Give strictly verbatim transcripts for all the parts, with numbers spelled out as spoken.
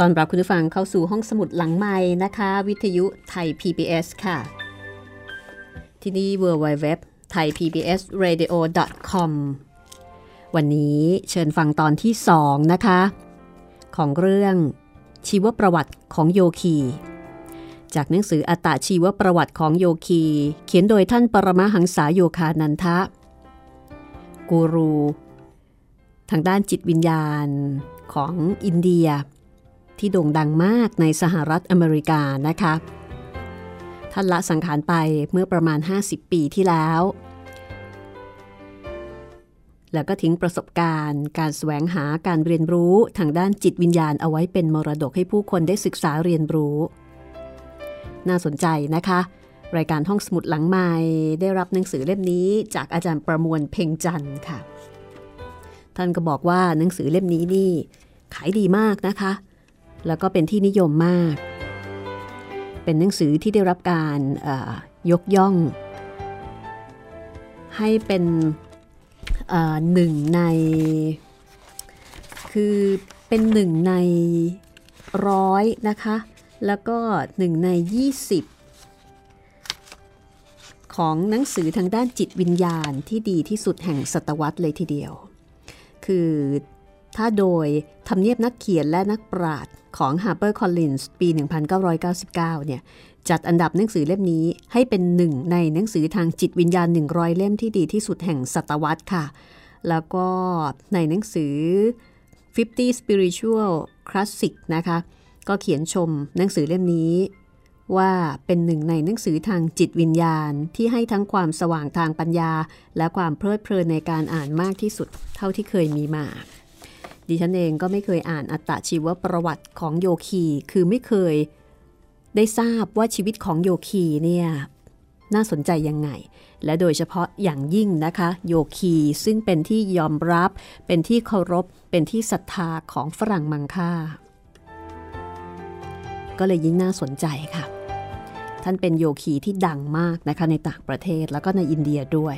ตอนรับคุณผู้ฟังเข้าสู่ห้องสมุดหลังใหม่นะคะวิทยุไทย พี บี เอส ค่ะที่นี่ ดับเบิลยู ดับเบิลยู ดับเบิลยู ดอท ไทย พี บี เอส เรดิโอ ดอท คอม วันนี้เชิญฟังตอนที่สองนะคะของเรื่องชีวประวัติของโยคีจากหนังสืออัตตชีวประวัติของโยคีเขียนโดยท่านปรมหังสาโยคานันทะกูรูทางด้านจิตวิญญาณของอินเดียที่โด่งดังมากในสหรัฐอเมริกานะคะท่านละสังขารไปเมื่อประมาณห้าสิบปีที่แล้วแล้วก็ทิ้งประสบการณ์การแสวงหาการเรียนรู้ทางด้านจิตวิญญาณเอาไว้เป็นมรดกให้ผู้คนได้ศึกษาเรียนรู้น่าสนใจนะคะรายการห้องสมุดหลังใหม่ได้รับหนังสือเล่มนี้จากอาจารย์ประมวลเพ็งจันทร์ค่ะท่านก็บอกว่าหนังสือเล่มนี้นี่ขายดีมากนะคะแล้วก็เป็นที่นิยมมากเป็นหนังสือที่ได้รับการยกย่องให้เป็นหนึ่งในคือเป็นหนึ่งในร้อยนะคะแล้วก็หนึ่งในยี่สิบของหนังสือทางด้านจิตวิญญาณที่ดีที่สุดแห่งศตวรรษเลยทีเดียวคือถ้าโดยทำเนียบนักเขียนและนักปราชญ์ของ Harper Collins ปี หนึ่งพันเก้าร้อยเก้าสิบเก้า เนี่ยจัดอันดับหนังสือเล่มนี้ให้เป็นหนึ่งในหนังสือทางจิตวิญญาณ หนึ่งร้อย เล่มที่ดีที่สุดแห่งศตวรรษค่ะ แล้วก็ในหนังสือห้าสิบ Spiritual Classics นะคะก็เขียนชมหนังสือเล่มนี้ว่าเป็นหนึ่งในหนังสือทางจิตวิญญาณที่ให้ทั้งความสว่างทางปัญญาและความเพลิดเพลินในการอ่านมากที่สุดเท่าที่เคยมีมาดิฉันเองก็ไม่เคยอ่านอัตตชีวประวัติของโยคีคือไม่เคยได้ทราบว่าชีวิตของโยคีเนี่ยน่าสนใจยังไงและโดยเฉพาะอย่างยิ่งนะคะโยคีซึ่งเป็นที่ยอมรับเป็นที่เคารพเป็นที่ศรัทธาของฝรั่งมังค่าก็เลยยิ่งน่าสนใจค่ะท่านเป็นโยคีที่ดังมากนะคะในต่างประเทศแล้วก็ในอินเดียด้วย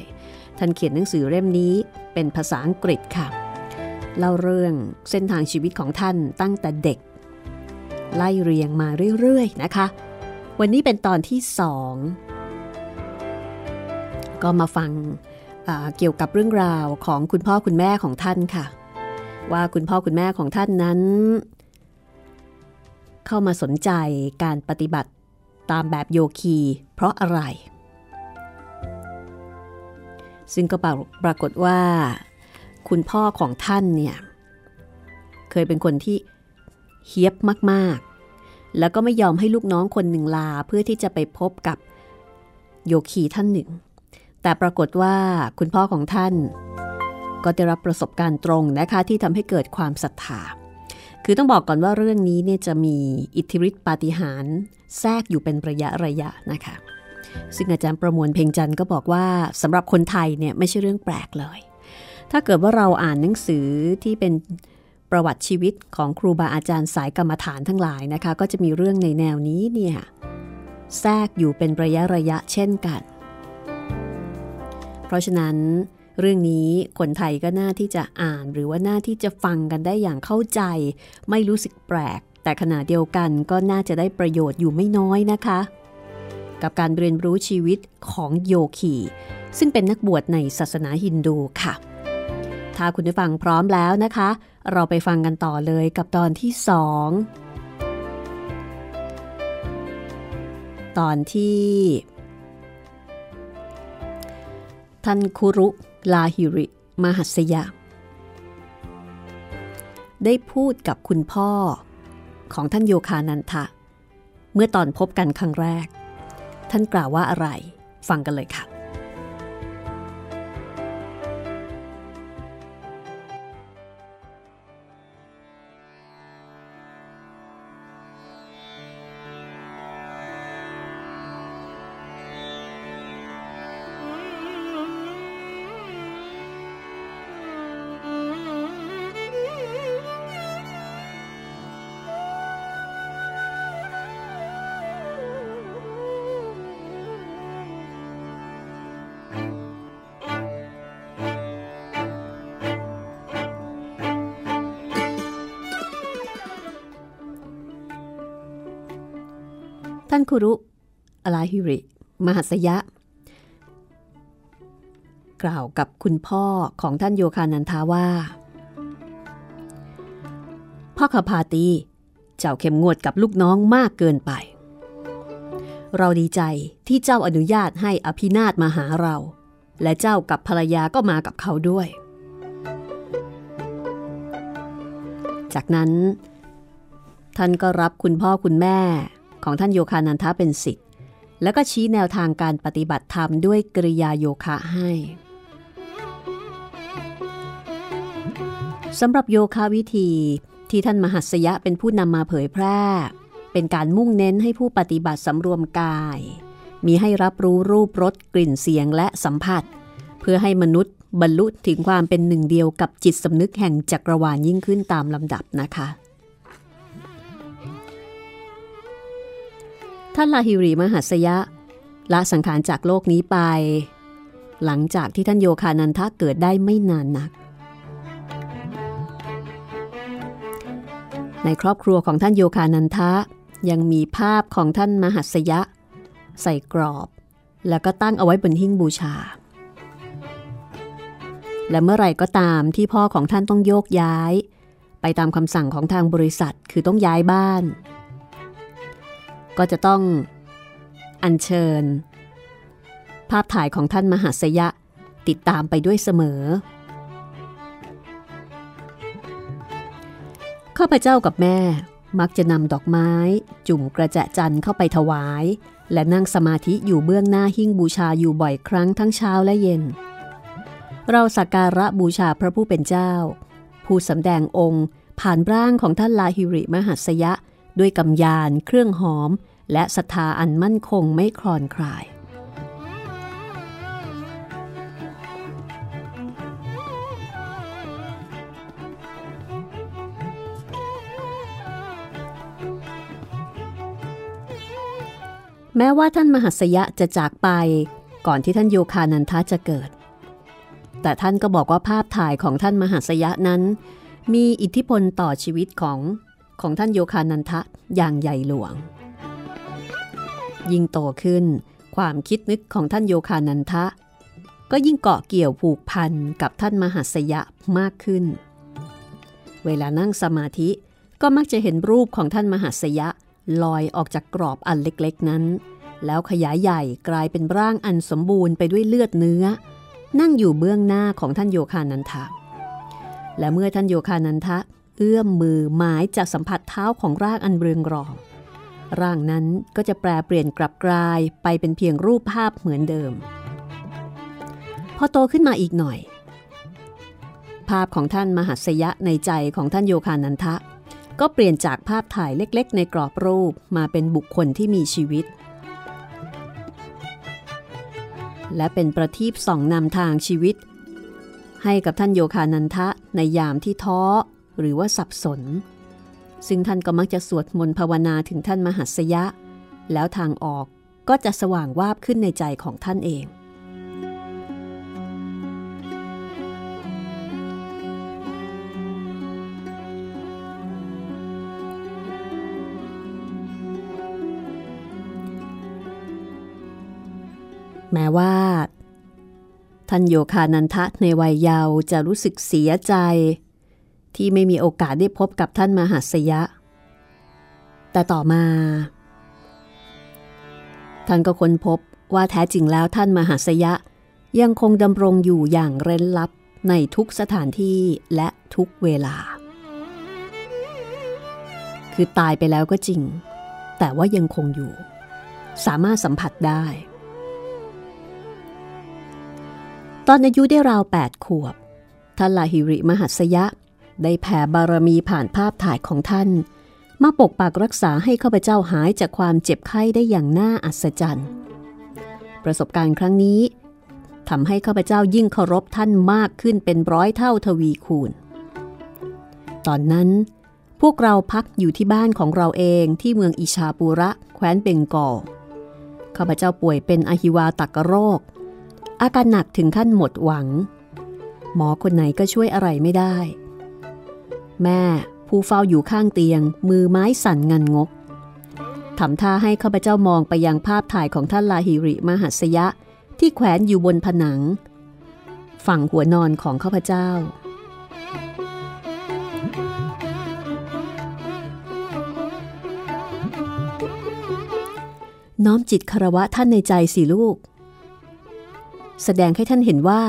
ท่านเขียนหนังสือเล่มนี้เป็นภาษาอังกฤษค่ะเล่าเรื่องเส้นทางชีวิตของท่านตั้งแต่เด็กไล่เรียงมาเรื่อยๆนะคะวันนี้เป็นตอนที่สองก็มาฟังเกี่ยวกับเรื่องราวของคุณพ่อคุณแม่ของท่านค่ะว่าคุณพ่อคุณแม่ของท่านนั้นเข้ามาสนใจการปฏิบัติตามแบบโยคีเพราะอะไรซึ่งก็ปรากฏว่าคุณพ่อของท่านเนี่ยเคยเป็นคนที่เฮี้ยบมากๆแล้วก็ไม่ยอมให้ลูกน้องคนหนึ่งลาเพื่อที่จะไปพบกับโยคีท่านหนึ่งแต่ปรากฏว่าคุณพ่อของท่านก็ได้รับประสบการณ์ตรงนะคะที่ทำให้เกิดความศรัทธาคือต้องบอกก่อนว่าเรื่องนี้เนี่ยจะมีอิทธิฤทธิปาฏิหาริย์แทรกอยู่เป็นระยะระยะนะคะซึ่งอาจารย์ประมวลเพ็งจันทร์ก็บอกว่าสำหรับคนไทยเนี่ยไม่ใช่เรื่องแปลกเลยถ้าเกิดว่าเราอ่านหนังสือที่เป็นประวัติชีวิตของครูบาอาจารย์สายกรรมฐานทั้งหลายนะคะก็จะมีเรื่องในแนวนี้เนี่ยแทรกอยู่เป็นระยะระยะเช่นกันเพราะฉะนั้นเรื่องนี้คนไทยก็น่าที่จะอ่านหรือว่าน่าที่จะฟังกันได้อย่างเข้าใจไม่รู้สึกแปลกแต่ขณะเดียวกันก็น่าจะได้ประโยชน์อยู่ไม่น้อยนะคะกับการเรียนรู้ชีวิตของโยคีซึ่งเป็นนักบวชในศาสนาฮินดูค่ะถ้าคุณผู้ฟังพร้อมแล้วนะคะเราไปฟังกันต่อเลยกับตอนที่สองตอนที่ท่านคุรุลาหิริมหัสยะได้พูดกับคุณพ่อของท่านโยคานันทะเมื่อตอนพบกันครั้งแรกท่านกล่าวว่าอะไรฟังกันเลยค่ะท่านคุรุลาหิริมหัสยะกล่าวกับคุณพ่อของท่านโยคานันทาว่าพ่อขพาตีเจ้าเข้มงวดกับลูกน้องมากเกินไปเราดีใจที่เจ้าอนุญาตให้อภินาถมาหาเราและเจ้ากับภรรยาก็มากับเขาด้วยจากนั้นท่านก็รับคุณพ่อคุณแม่ของท่านโยคานันทะเป็นศิษย์แล้วก็ชี้แนวทางการปฏิบัติธรรมด้วยกริยาโยคะให้สำหรับโยคะวิธีที่ท่านมหัสยะเป็นผู้นำมาเผยแพร่เป็นการมุ่งเน้นให้ผู้ปฏิบัติสำรวมกายมีให้รับรู้รูปรสกลิ่นเสียงและสัมผัสเพื่อให้มนุษย์บรรลุถึงความเป็นหนึ่งเดียวกับจิตสำนึกแห่งจักรวาลยิ่งขึ้นตามลำดับนะคะท่านลาหิริมหัสยะละสังขารจากโลกนี้ไปหลังจากที่ท่านโยคานันทะเกิดได้ไม่นานนักในครอบครัวของท่านโยคานันทะยังมีภาพของท่านมหัสยะใส่กรอบแล้วก็ตั้งเอาไว้บนหิ้งบูชาและเมื่อไหร่ก็ตามที่พ่อของท่านต้องโยกย้ายไปตามคำสั่งของทางบริษัทคือต้องย้ายบ้านก็จะต้องอัญเชิญภาพถ่ายของท่านมหัสยะติดตามไปด้วยเสมอ ข้าพเจ้ากับแม่มักจะนำดอกไม้จุ่มกระจะจันทร์เข้าไปถวายและนั่งสมาธิอยู่เบื้องหน้าหิ้งบูชาอยู่บ่อยครั้งทั้งเช้าและเย็นเราสักการะบูชาพระผู้เป็นเจ้าผู้สำแดงองค์ผ่านร่างของท่านลาหิริมหัสยะด้วยกำยานเครื่องหอมและศรัทธาอันมั่นคงไม่คลอนคลายแม้ว่าท่านมหัสยะจะจากไปก่อนที่ท่านโยคานันทะจะเกิดแต่ท่านก็บอกว่าภาพถ่ายของท่านมหัสยะนั้นมีอิทธิพลต่อชีวิตของของท่านโยคานันทะอย่างใหญ่หลวงยิ่งโตขึ้นความคิดนึกของท่านโยคานันทะก็ยิ่งเกาะเกี่ยวผูกพันกับท่านมหัสยะมากขึ้นเวลานั่งสมาธิก็มักจะเห็นรูปของท่านมหัสยะลอยออกจากกรอบอันเล็กๆนั้นแล้วขยายใหญ่กลายเป็นร่างอันสมบูรณ์ไปด้วยเลือดเนื้อนั่งอยู่เบื้องหน้าของท่านโยคานันทะและเมื่อท่านโยคานันทะเอื้อมมือหมายจะสัมผัสเท้าของร่างอันเรืองรองร่างนั้นก็จะแปรเปลี่ยนกลับกลายไปเป็นเพียงรูปภาพเหมือนเดิมพอโตขึ้นมาอีกหน่อยภาพของท่านมหัสยะในใจของท่านโยคานันทะก็เปลี่ยนจากภาพถ่ายเล็กๆในกรอบรูปมาเป็นบุคคลที่มีชีวิตและเป็นประทีปส่องนำทางชีวิตให้กับท่านโยคานันทะในยามที่ท้อหรือว่าสับสนซึ่งท่านก็มักจะสวดมนต์ภาวนาถึงท่านมหัสยะแล้วทางออกก็จะสว่างวาบขึ้นในใจของท่านเองแม้ว่าท่านโยคานันทะในวัยเยาว์จะรู้สึกเสียใจที่ไม่มีโอกาสได้พบกับท่านมหัสยะแต่ต่อมาท่านก็ค้นพบว่าแท้จริงแล้วท่านมหัสยะยังคงดำรงอยู่อย่างเร้นลับในทุกสถานที่และทุกเวลาคือตายไปแล้วก็จริงแต่ว่ายังคงอยู่สามารถสัมผัสได้ตอนอายุได้ราวแปดขวบท่านลาหิริมหัสยะได้แผ่บารมีผ่านภาพถ่ายของท่านมาปกปักรักษาให้ข้าพเจ้าหายจากความเจ็บไข้ได้อย่างน่าอัศจรรย์ประสบการณ์ครั้งนี้ทำให้ข้าพเจ้ายิ่งเคารพท่านมากขึ้นเป็นร้อยเท่าทวีคูณตอนนั้นพวกเราพักอยู่ที่บ้านของเราเองที่เมืองอิชาปุระแคว้นเบงกอลข้าพเจ้าป่วยเป็นอหิวาตกโรคอาการหนักถึงขั้นหมดหวังหมอคนไหนก็ช่วยอะไรไม่ได้แม่ผู้เฝ้าอยู่ข้างเตียงมือไม้สั่นงันงกทำท่าให้ข้าพเจ้ามองไปยังภาพถ่ายของท่านลาหิริมหัสยะที่แขวนอยู่บนผนังฝั่งหัวนอนของข้าพเจ้าน้อมจิตคารวะท่านในใจสิลูกแสดงให้ท่านเห็นว่า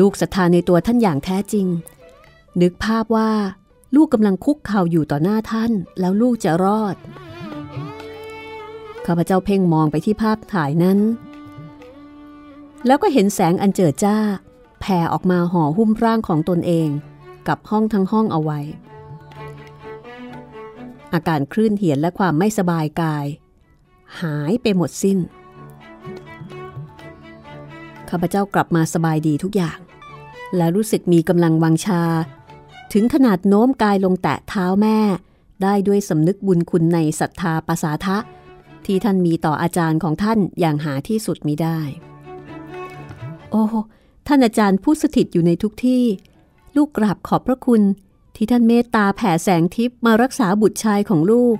ลูกศรัทธาในตัวท่านอย่างแท้จริงนึกภาพว่าลูกกำลังคุกเข่าอยู่ต่อหน้าท่านแล้วลูกจะรอดข้าพเจ้าเพ่งมองไปที่ภาพถ่ายนั้นแล้วก็เห็นแสงอันเจิดจ้าแผ่ออกมาห่อหุ้มร่างของตนเองกับห้องทั้งห้องเอาไว้อาการคลื่นเหียนและความไม่สบายกายหายไปหมดสิ้นข้าพเจ้ากลับมาสบายดีทุกอย่างและรู้สึกมีกำลังวังชาถึงขนาดโน้มกายลงแตะเท้าแม่ได้ด้วยสำนึกบุญคุณในศรัทธาปสาทะที่ท่านมีต่ออาจารย์ของท่านอย่างหาที่สุดมิได้โอ้ท่านอาจารย์ผู้สถิตอยู่ในทุกที่ลูกกราบขอบพระคุณที่ท่านเมตตาแผ่แสงทิพย์มารักษาบุตรชายของลูก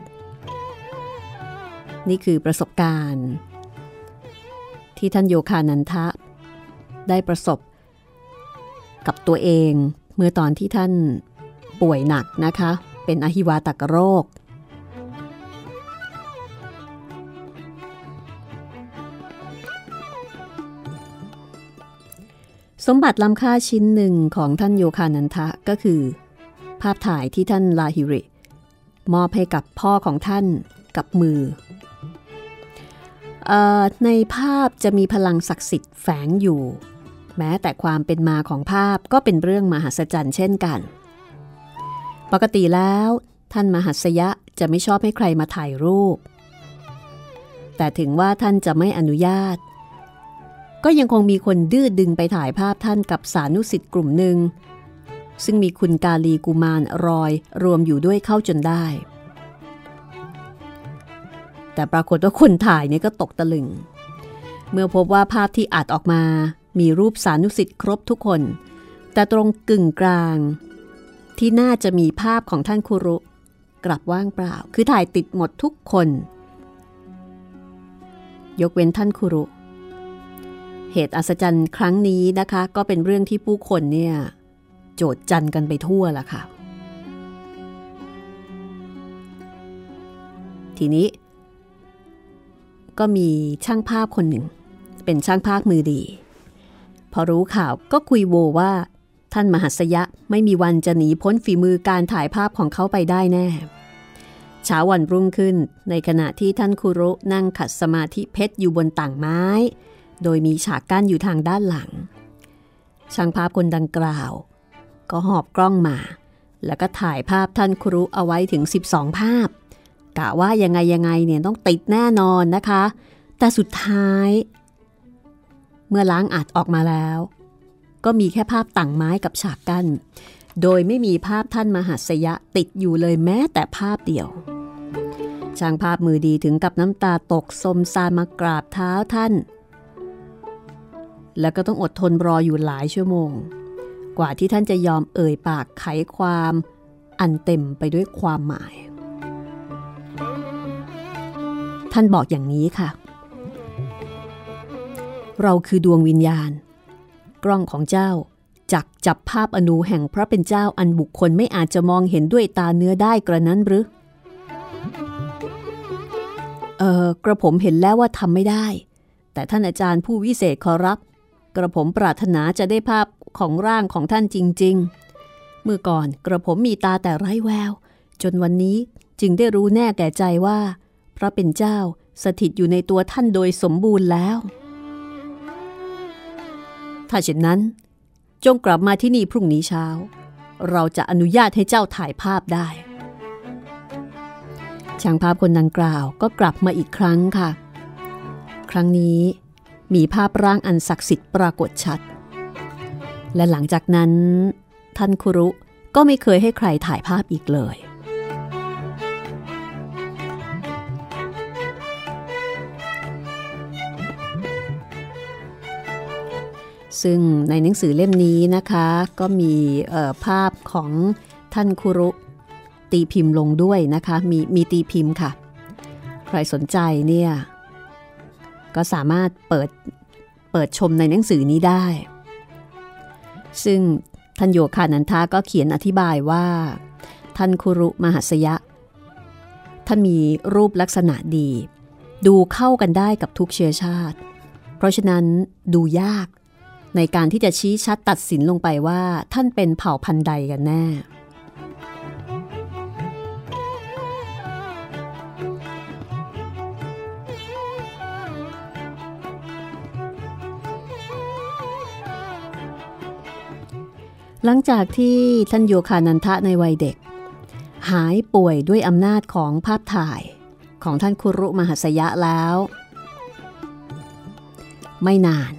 นี่คือประสบการณ์ที่ท่านโยคานันทะได้ประสบกับตัวเองเมื่อตอนที่ท่านป่วยหนักนะคะเป็นอหิวาตกโรคสมบัติล้ำค่าชิ้นหนึ่งของท่านโยคานันทะก็คือ ภาพถ่ายที่ท่านลาฮิริมอบให้กับพ่อของท่านกับมือในภาพจะมีพลังศักดิ์สิทธิ์แฝงอยู่แม้แต่ความเป็นมาของภาพก็เป็นเรื่องมหัศจรรย์เช่นกันปกติแล้วท่านมหัสยะจะไม่ชอบให้ใครมาถ่ายรูปแต่ถึงว่าท่านจะไม่อนุญาตก็ยังคงมีคนดื้อดึงไปถ่ายภาพท่านกับสานุศิษย์กลุ่มหนึ่งซึ่งมีคุณกาลีกุมารรอยรวมอยู่ด้วยเข้าจนได้แต่ปรากฏว่าคนถ่ายเนี่ยก็ตกตะลึงเมื่อพบว่าภาพที่อัดออกมามีรูปสานุศิษย์ครบทุกคนแต่ตรงกึ่งกลางที่น่าจะมีภาพของท่านคุรุกลับว่างเปล่าคือถ่ายติดหมดทุกคนยกเว้นท่านคุรุเหตุอัศจรรย์ครั้งนี้นะคะก็เป็นเรื่องที่ผู้คนเนี่ยโจษจันกันไปทั่วล่ะค่ะทีนี้ก็มีช่างภาพคนหนึ่งเป็นช่างภาพมือดีพอรู้ข่าวก็คุยโวว่าท่านมหัสยะไม่มีวันจะหนีพ้นฝีมือการถ่ายภาพของเขาไปได้แน่เช้าวันรุ่งขึ้นในขณะที่ท่านคุรุนั่งขัดสมาธิเพชรอยู่บนต่างไม้โดยมีฉากกั้นอยู่ทางด้านหลังช่างภาพคนดังกล่าวก็หอบกล้องมาแล้วก็ถ่ายภาพท่านคุรุเอาไว้ถึงสิบสองภาพกะว่ายังไงยังไงเนี่ยต้องติดแน่นอนนะคะแต่สุดท้ายเมื่อล้างอัดออกมาแล้วก็มีแค่ภาพต่างไม้กับฉากกั้นโดยไม่มีภาพท่านมหัสยะติดอยู่เลยแม้แต่ภาพเดียวช่างภาพมือดีถึงกับน้ำตาตกสมซานมากราบเท้าท่านแล้วก็ต้องอดทนรออยู่หลายชั่วโมงกว่าที่ท่านจะยอมเอ่ยปากไขความอันเต็มไปด้วยความหมายท่านบอกอย่างนี้ค่ะเราคือดวงวิญญาณกล้องของเจ้าจักจับภาพอนูแห่งพระเป็นเจ้าอันบุคคลไม่อาจจะมองเห็นด้วยตาเนื้อได้กระนั้นหรือเอ่อกระผมเห็นแล้วว่าทำไม่ได้แต่ท่านอาจารย์ผู้วิเศษขอรับกระผมปรารถนาจะได้ภาพของร่างของท่านจริงๆเมื่อก่อนกระผมมีตาแต่ไร้แววจนวันนี้จึงได้รู้แน่แก่ใจว่าพระเป็นเจ้าสถิตอยู่ในตัวท่านโดยสมบูรณ์แล้วถ้าเช่นนั้นจงกลับมาที่นี่พรุ่งนี้เช้าเราจะอนุญาตให้เจ้าถ่ายภาพได้ช่างภาพคนดังกล่าวก็กลับมาอีกครั้งค่ะครั้งนี้มีภาพร่างอันศักดิ์สิทธิ์ปรากฏชัดและหลังจากนั้นท่านคุรุก็ไม่เคยให้ใครถ่ายภาพอีกเลยซึ่งในหนังสือเล่มนี้นะคะก็มีภาพของท่านคุรุตีพิมพ์ลงด้วยนะคะมีมีตีพิมพ์ค่ะใครสนใจเนี่ยก็สามารถเปิดเปิดชมในหนังสือนี้ได้ซึ่งท่านโยคานันทาก็เขียนอธิบายว่าท่านคุรุมหัสยะท่านมีรูปลักษณะดีดูเข้ากันได้กับทุกเชื้อชาติเพราะฉะนั้นดูยากในการที่จะชี้ชัดตัดสินลงไปว่าท่านเป็นเผ่าพันธุ์ใดกันแน่หลังจากที่ท่านโยคานันทะในวัยเด็กหายป่วยด้วยอำนาจของภาพถ่ายของท่านคุรุมหัสยะแล้วไม่นาน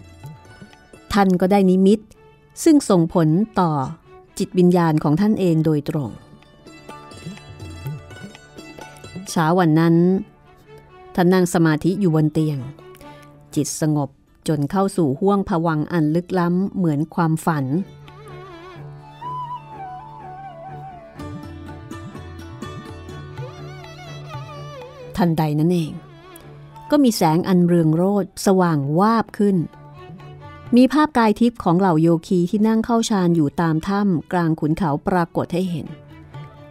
ท่านก็ได้นิมิตซึ่งส่งผลต่อจิตวิญญาณของท่านเองโดยตรงเช้าวันนั้นท่านนั่งสมาธิอยู่บนเตียงจิตสงบจนเข้าสู่ห้วงภวังค์อันลึกล้ำเหมือนความฝันทันใดนั้นเองก็มีแสงอันเรืองโรจน์สว่างวาบขึ้นมีภาพกายทิพย์ของเหล่าโยคีที่นั่งเข้าฌานอยู่ตามถ้ำกลางขุนเขาปรากฏให้เห็น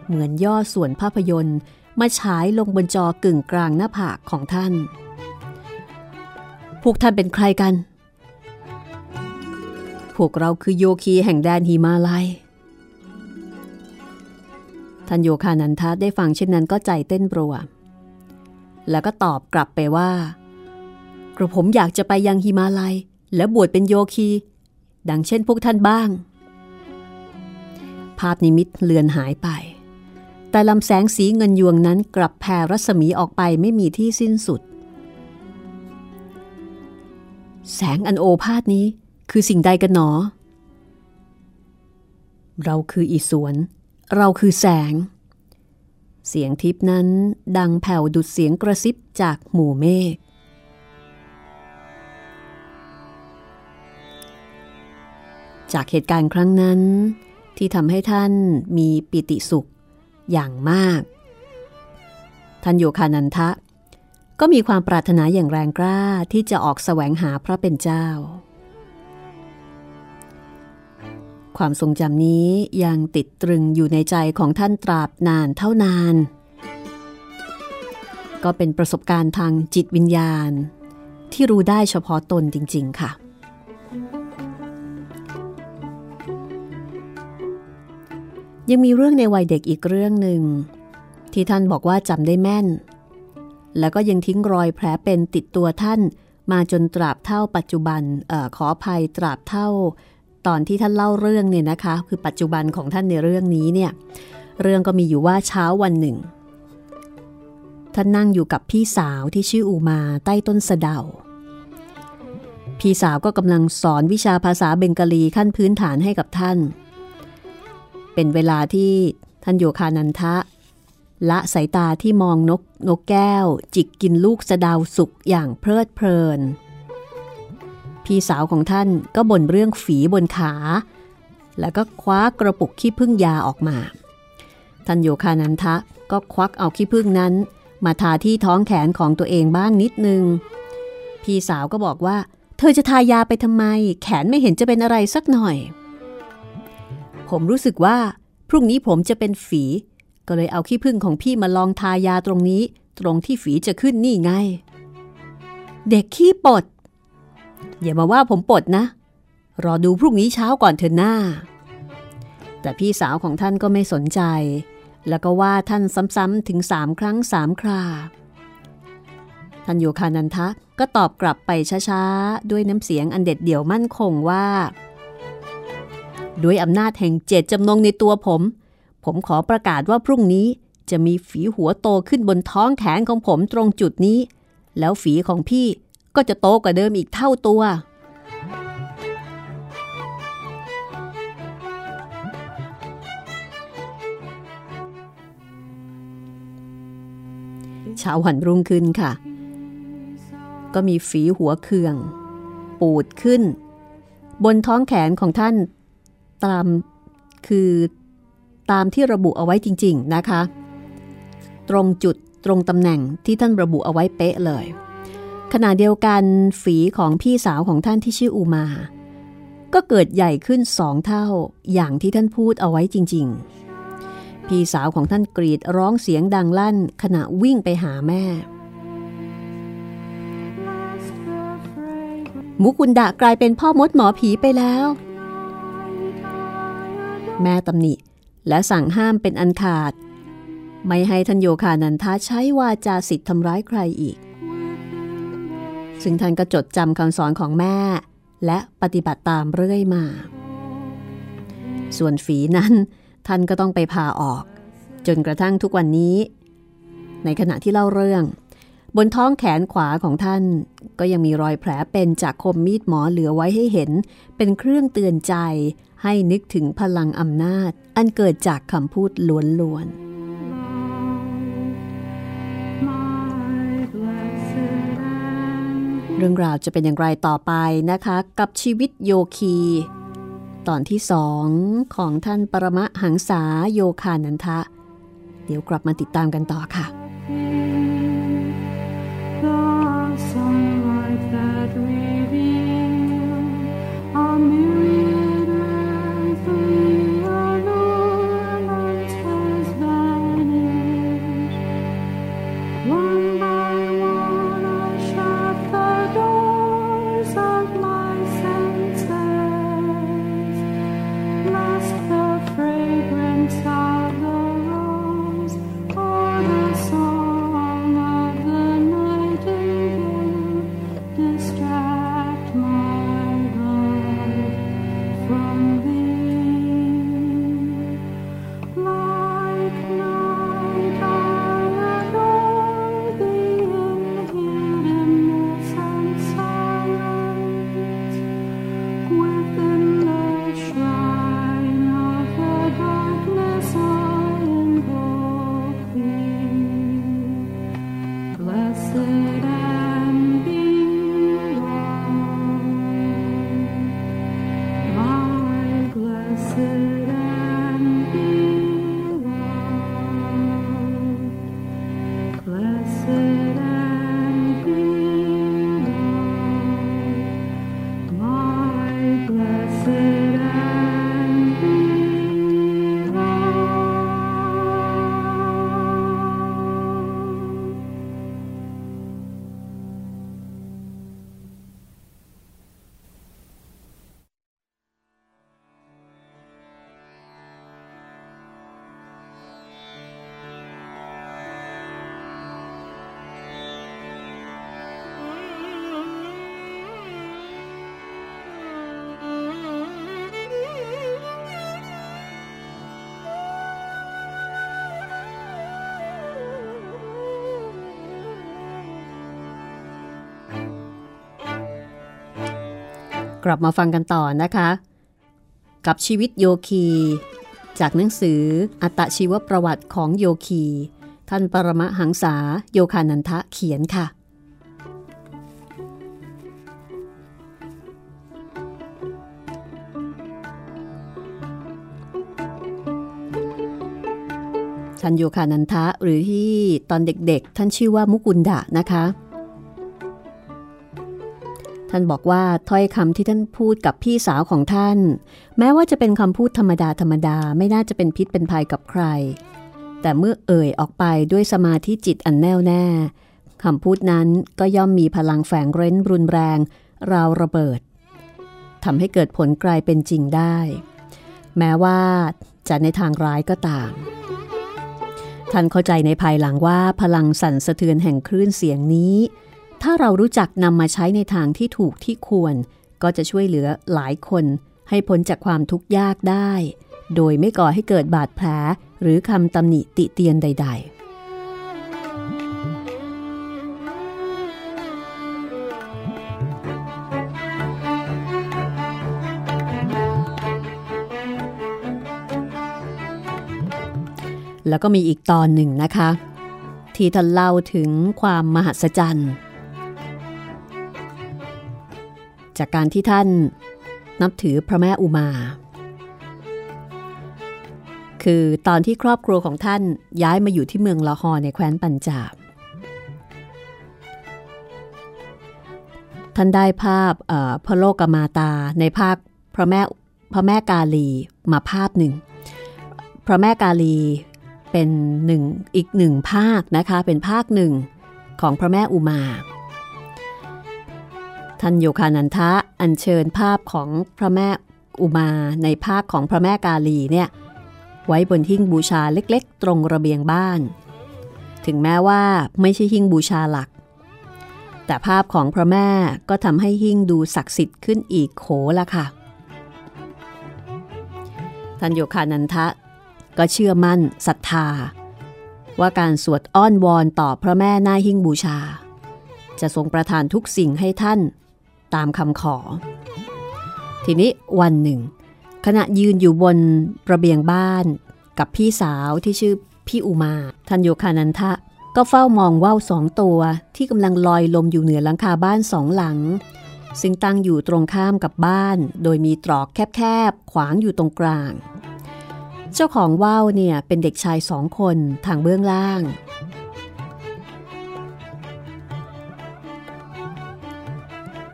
เหมือนย่อส่วนภาพยนตร์มาฉายลงบนจอกึ่งกลางหน้าผากของท่านพวกท่านเป็นใครกันพวกเราคือโยคีแห่งแดนหิมาลัย ท่านโยคานันทะได้ฟังเช่นนั้นก็ใจเต้นรัวแล้วก็ตอบกลับไปว่ากระผมอยากจะไปยังหิมาลัยและบวชเป็นโยคีดังเช่นพวกท่านบ้างภาพนิมิตเลือนหายไปแต่ลำแสงสีเงินยวงนั้นกลับแผ่รัศมีออกไปไม่มีที่สิ้นสุดแสงอันโอภาสนี้คือสิ่งใดกันหนอเราคืออิศวรเราคือแสงเสียงทิพนั้นดังแผ่วดุจเสียงกระซิบจากหมู่เมฆจากเหตุการณ์ครั้งนั้นที่ทำให้ท่านมีปิติสุขอย่างมากท่านโยคานันทะก็มีความปรารถนาอย่างแรงกล้าที่จะออกแสวงหาพระเป็นเจ้าความทรงจำนี้ยังติดตรึงอยู่ในใจของท่านตราบนานเท่านานก็เป็นประสบการณ์ทางจิตวิญญาณที่รู้ได้เฉพาะตนจริงๆค่ะยังมีเรื่องในวัยเด็กอีกเรื่องหนึ่งที่ท่านบอกว่าจำได้แม่นแล้วก็ยังทิ้งรอยแผลเป็นติดตัวท่านมาจนตราบเท่าปัจจุบันเอ่อขออภัยตราบเท่าตอนที่ท่านเล่าเรื่องเนี่ยนะคะคือปัจจุบันของท่านในเรื่องนี้เนี่ยเรื่องก็มีอยู่ว่าเช้าวันหนึ่งท่านนั่งอยู่กับพี่สาวที่ชื่ออูมาใต้ต้นสะเดาพี่สาวก็กำลังสอนวิชาภาษาเบงกาลีขั้นพื้นฐานให้กับท่านเป็นเวลาที่ท่านโยคานันทะละสายตาที่มองนกนกแก้วจิกกินลูกสะเดาสุกอย่างเพลิดเพลินพี่สาวของท่านก็บ่นเรื่องฝีบนขาแล้วก็คว้ากระปุกขี้ผึ้งยาออกมาท่านโยคานันทะก็ควักเอาขี้ผึ้งนั้นมาทาที่ท้องแขนของตัวเองบ้างนิดนึงพี่สาวก็บอกว่าเธอจะทายาไปทำไมแขนไม่เห็นจะเป็นอะไรสักหน่อยผมรู้สึกว่าพรุ่งนี้ผมจะเป็นฝีก็เลยเอาขี้ผึ้งของพี่มาลองทายาตรงนี้ตรงที่ฝีจะขึ้นนี่ไงเด็กขี้ปดอย่ามาว่าผมปดนะรอดูพรุ่งนี้เช้าก่อนเธอหน้าแต่พี่สาวของท่านก็ไม่สนใจแล้วก็ว่าท่านซ้ำๆถึงสามครั้งสามคราท่านโยคานันทะก็ตอบกลับไปช้าๆด้วยน้ำเสียงอันเด็ดเดี่ยวมั่นคงว่าด้วยอำนาจแห่งเจตจำนงในตัวผมผมขอประกาศว่าพรุ่งนี้จะมีฝีหัวโตขึ้นบนท้องแขนของผมตรงจุดนี้แล้วฝีของพี่ก็จะโตกว่าเดิมอีกเท่าตัวเช้าวันรุ่งขึ้นค่ะก็มีฝีหัวเคืองปูดขึ้นบนท้องแขนของท่านตามคือตามที่ระบุเอาไว้จริงๆนะคะตรงจุดตรงตำแหน่งที่ท่านระบุเอาไว้เป๊ะเลยขณะเดียวกันฝีของพี่สาวของท่านที่ชื่ออูมาก็เกิดใหญ่ขึ้นสองเท่าอย่างที่ท่านพูดเอาไว้จริงๆพี่สาวของท่านกรีดร้องเสียงดังลั่นขณะวิ่งไปหาแม่มุกุนดะกลายเป็นพ่อมดหมอผีไปแล้วแม่ตำหนิและสั่งห้ามเป็นอันขาดไม่ให้ท่านโยคานันทะใช้วาจาสิทธิ์ทำร้ายใครอีกซึ่งท่านก็จดจำคำสอนของแม่และปฏิบัติตามเรื่อยมาส่วนฝีนั้นท่านก็ต้องไปพาออกจนกระทั่งทุกวันนี้ในขณะที่เล่าเรื่องบนท้องแขนขวาของท่านก็ยังมีรอยแผลเป็นจากคมมีดหมอเหลือไว้ให้เห็นเป็นเครื่องเตือนใจให้นึกถึงพลังอำนาจอันเกิดจากคำพูดล้วนๆเรื่องราวจะเป็นอย่างไรต่อไปนะคะกับชีวิตโยคีตอนที่สองของท่านปรมหังสาโยคานันทะเดี๋ยวกลับมาติดตามกันต่อค่ะOf the road กลับมาฟังกันต่อนะคะกับชีวิตโยคีจากหนังสืออัตชีวประวัติของโยคีท่านปรมหังสาโยคานันทะเขียนค่ะท่านโยคานันทะหรือที่ตอนเด็กๆท่านชื่อว่ามุกุนดะนะคะท่านบอกว่าถ้อยคำที่ท่านพูดกับพี่สาวของท่านแม้ว่าจะเป็นคำพูดธรรมดาธรรมดาไม่น่าจะเป็นพิษเป็นภัยกับใครแต่เมื่อเอ่ยออกไปด้วยสมาธิจิตอันแน่วแน่คำพูดนั้นก็ย่อมมีพลังแฝงเร้นรุนแรงราวระเบิดทำให้เกิดผลกลายเป็นจริงได้แม้ว่าจะในทางร้ายก็ตามท่านเข้าใจในภายหลังว่าพลังสั่นสะเทือนแห่งคลื่นเสียงนี้ถ้าเรารู้จักนำมาใช้ในทางที่ถูกที่ควรก็จะช่วยเหลือหลายคนให้พ้นจากความทุกข์ยากได้โดยไม่ก่อให้เกิดบาดแผลหรือคำตำหนิติเตียนใดๆแล้วก็มีอีกตอนหนึ่งนะคะที่ท่านเล่าถึงความมหัศจรรย์จากการที่ท่านนับถือพระแม่อุมาคือตอนที่ครอบครัวของท่านย้ายมาอยู่ที่เมืองลาฮอร์ในแคว้นปัญจาบท่านได้ภาพพระโลกมาตาในภาพพระแม่พระแม่กาลีมาภาพหนึ่งพระแม่กาลีเป็นหนึ่งอีกหนึ่งภาคนะคะเป็นภาคหนึ่งของพระแม่อุมาท่านโยคานันทะอัญเชิญภาพของพระแม่อุมาในภาคของพระแม่กาลีเนี่ยไว้บนหิ้งบูชาเล็กๆตรงระเบียงบ้านถึงแม้ว่าไม่ใช่หิ้งบูชาหลักแต่ภาพของพระแม่ก็ทำให้หิ้งดูศักดิ์สิทธิ์ขึ้นอีกโขละค่ะท่านโยคานันทะก็เชื่อมั่นศรัทธาว่าการสวดอ้อนวอนต่อพระแม่หน้าหิ้งบูชาจะทรงประทานทุกสิ่งให้ท่านตามคำขอทีนี้วันหนึ่งขณะยืนอยู่บนระเบียงบ้านกับพี่สาวที่ชื่อพี่อุมาท่านโยคานันทะก็เฝ้ามองว่าวสองตัวที่กำลังลอยลมอยู่เหนือหลังคาบ้านสองหลังซึ่งตั้งอยู่ตรงข้ามกับบ้านโดยมีตรอกแคบๆขวางอยู่ตรงกลางเจ้าของว่าวเนี่ยเป็นเด็กชายสองคนทางเบื้องล่าง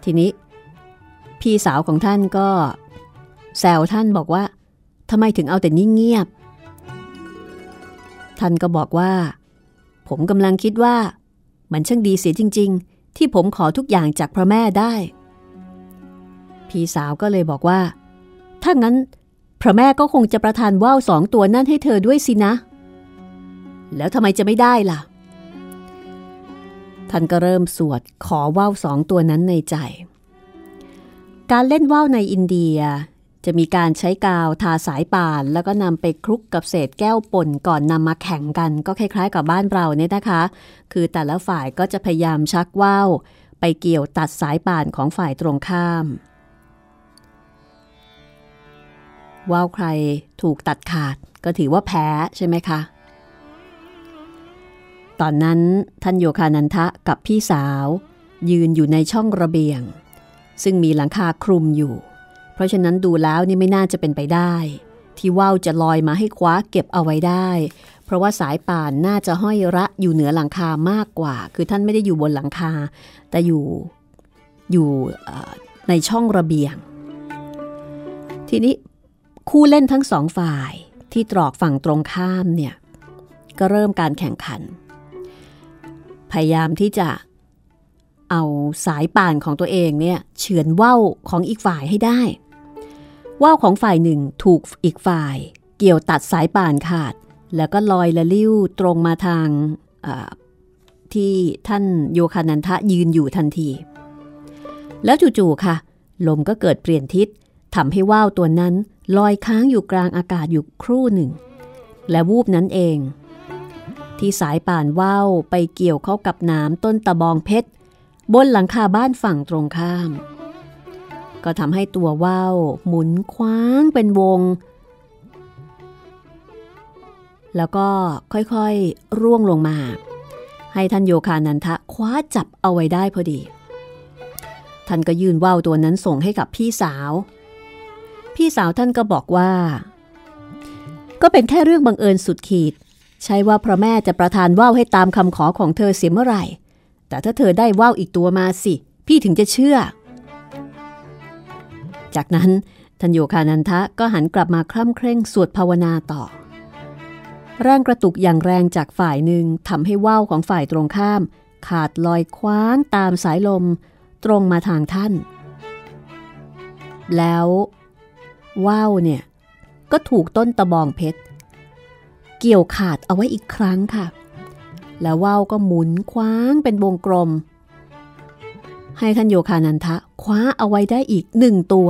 ทีนี้พี่สาวของท่านก็แซวท่านบอกว่าทำไมถึงเอาแต่นิ่งเงียบท่านก็บอกว่าผมกำลังคิดว่ามันช่างดีเสียจริงๆที่ผมขอทุกอย่างจากพระแม่ได้พี่สาวก็เลยบอกว่าถ้างั้นพระแม่ก็คงจะประทานว่าวสองตัวนั่นให้เธอด้วยสินะแล้วทำไมจะไม่ได้ล่ะท่านก็เริ่มสวดขอว่าวสองตัวนั้นในใจการเล่นว่าวในอินเดียจะมีการใช้กาวทาสายป่านแล้วก็นำไปคลุกกับเศษแก้วป่นก่อนนำมาแข่งกันก็คล้ายๆกับบ้านเราเนี่ยนะคะคือแต่ละฝ่ายก็จะพยายามชักว่าวไปเกี่ยวตัดสายป่านของฝ่ายตรงข้ามว่าวใครถูกตัดขาดก็ถือว่าแพ้ใช่ไหมคะตอนนั้นท่านโยคานันทะกับพี่สาวยืนอยู่ในช่องระเบียงซึ่งมีหลังคาคลุมอยู่เพราะฉะนั้นดูแล้วนี่ไม่น่าจะเป็นไปได้ที่ว่าวจะลอยมาให้คว้าเก็บเอาไว้ได้เพราะว่าสายป่านน่าจะห้อยระอยู่เหนือหลังคามากกว่าคือท่านไม่ได้อยู่บนหลังคาแต่อยู่อยู่ในช่องระเบียงทีนี้คู่เล่นทั้งสองฝ่ายที่ตรอกฝั่งตรงข้ามเนี่ยก็เริ่มการแข่งขันพยายามที่จะเอาสายป่านของตัวเองเนี่ยเฉือนว่าวของอีกฝ่ายให้ได้ว่าวของฝ่ายหนึ่งถูกอีกฝ่ายเกี่ยวตัดสายป่านขาดแล้วก็ลอยละลิ้วตรงมาทางที่ท่านโยคานันทะยืนอยู่ทันทีแล้วจู่ๆค่ะลมก็เกิดเปลี่ยนทิศทำให้ว่าวตัวนั้นลอยค้างอยู่กลางอากาศอยู่ครู่หนึ่งและวูบนั้นเองที่สายป่านว่าวไปเกี่ยวเข้ากับหนามต้นตะบองเพชรบนหลังคาบ้านฝั่งตรงข้าม ก็ทำให้ตัวว่าวหมุนคว้างเป็นวงแล้วก็ค่อยๆร่วงลงมาให้ท่านโยคานันทะคว้าจับเอาไว้ได้พอดีท่านก็ยื่นว่าวตัวนั้นส่งให้กับพี่สาวพี่สาวท่านก็บอกว่าก็เป็นแค่เรื่องบังเอิญสุดขีดใช่ว่าพระแม่จะประทานว่าวให้ตามคำขอของเธอเสียเมื่อไหร่แต่ถ้าเธอได้ว่าวอีกตัวมาสิพี่ถึงจะเชื่อจากนั้นท่านโยคานันทะก็หันกลับมาคร่ำเคร่งสวดภาวนาต่อแรงกระตุกอย่างแรงจากฝ่ายหนึ่งทำให้ว่าวของฝ่ายตรงข้ามขาดลอยคว้างตามสายลมตรงมาทางท่านแล้วว่าวเนี่ยก็ถูกต้นตะบองเพชรเกี่ยวขาดเอาไว้อีกครั้งค่ะแล้วว่าวก็หมุนคว้างเป็นวงกลมให้ท่านโยคานันทะคว้าเอาไว้ได้อีกหนึ่งตัว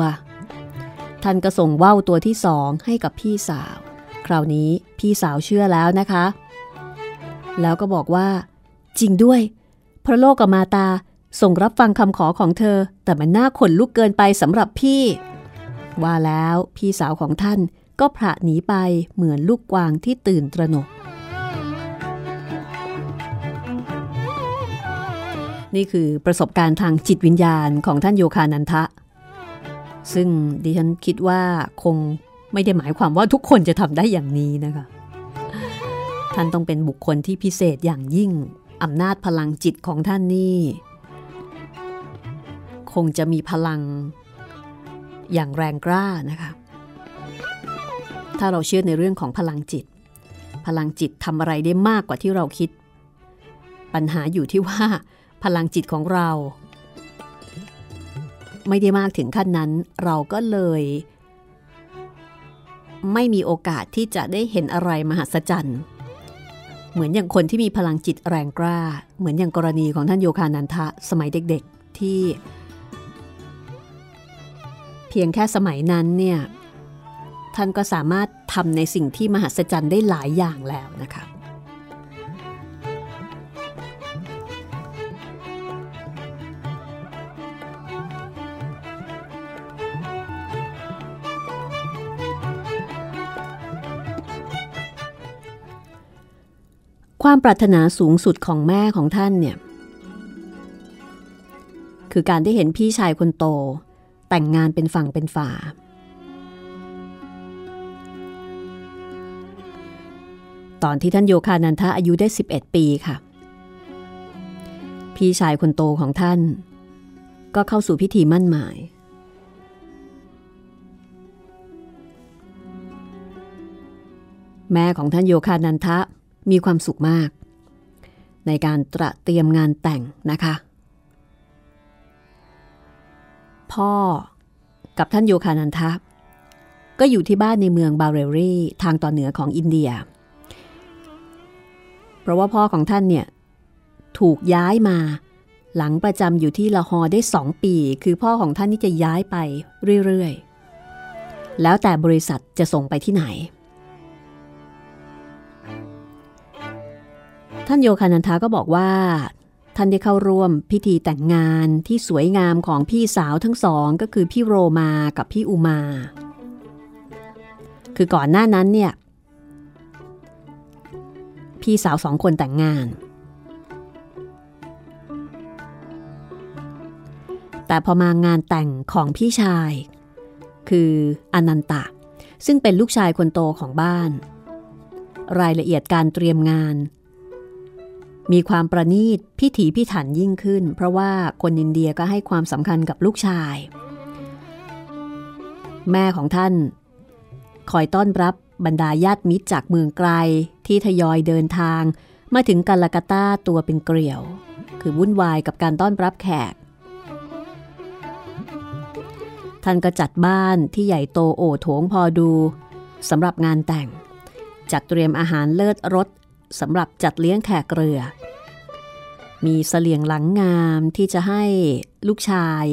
ท่านก็ส่งว่าวตัวที่สองให้กับพี่สาวคราวนี้พี่สาวเชื่อแล้วนะคะแล้วก็บอกว่าจริงด้วยพระโลกมาตาส่งรับฟังคำขอของเธอแต่มันน่าขนลุกเกินไปสำหรับพี่ว่าแล้วพี่สาวของท่านก็พระหนีไปเหมือนลูกกวางที่ตื่นตระหนกนี่คือประสบการณ์ทางจิตวิญญาณของท่านโยคานันทะซึ่งดิฉันคิดว่าคงไม่ได้หมายความว่าทุกคนจะทำได้อย่างนี้นะคะท่านต้องเป็นบุคคลที่พิเศษอย่างยิ่งอำนาจพลังจิตของท่านนี่คงจะมีพลังอย่างแรงกล้านะคะถ้าเราเชื่อในเรื่องของพลังจิตพลังจิตทำอะไรได้มากกว่าที่เราคิดปัญหาอยู่ที่ว่าพลังจิตของเราไม่ได้มากถึงขั้นนั้นเราก็เลยไม่มีโอกาสที่จะได้เห็นอะไรมหัศจรรย์เหมือนอย่างคนที่มีพลังจิตแรงกล้าเหมือนอย่างกรณีของท่านโยคานันทะสมัยเด็กๆที่เพียงแค่สมัยนั้นเนี่ยท่านก็สามารถทำในสิ่งที่มหัศจรรย์ได้หลายอย่างแล้วนะคะความปรารถนาสูงสุดของแม่ของท่านเนี่ยคือการได้เห็นพี่ชายคนโตแต่งงานเป็นฝั่งเป็นฝาตอนที่ท่านโยคานันทะอายุได้สิบเอ็ดปีค่ะพี่ชายคนโตของท่านก็เข้าสู่พิธีมั่นหมายแม่ของท่านโยคานันทะมีความสุขมากในการตระเตรียมงานแต่งนะคะพ่อกับท่านโยคานันทะก็อยู่ที่บ้านในเมืองบาเรรีทางตอนเหนือของอินเดียเพราะว่าพ่อของท่านเนี่ยถูกย้ายมาหลังประจำอยู่ที่ลาฮอร์ได้สองปีคือพ่อของท่านนี่จะย้ายไปเรื่อยๆแล้วแต่บริษัทจะส่งไปที่ไหนท่านโยคานันทะก็บอกว่าท่านได้เข้าร่วมพิธีแต่งงานที่สวยงามของพี่สาวทั้งสองก็คือพี่โรมากับพี่อุมาคือก่อนหน้านั้นเนี่ยพี่สาวสองคนแต่งงานแต่พอมางานแต่งของพี่ชายคืออนันตะซึ่งเป็นลูกชายคนโตของบ้านรายละเอียดการเตรียมงานมีความประณีตพิถีพิถันยิ่งขึ้นเพราะว่าคนอินเดียก็ให้ความสำคัญกับลูกชายแม่ของท่านคอยต้อนรับบรรดาญาติมิตรจากเมืองไกลที่ทยอยเดินทางมาถึงกัลกัตตาตัวเป็นเกลียวคือวุ่นวายกับการต้อนรับแขกท่านก็จัดบ้านที่ใหญ่โตโอโถงพอดูสำหรับงานแต่งจัดเตรียมอาหารเลิศรสสำหรับจัดเลี้ยงแขกเรือมีเสลียงหลังงามที่จะให้ลูกชาย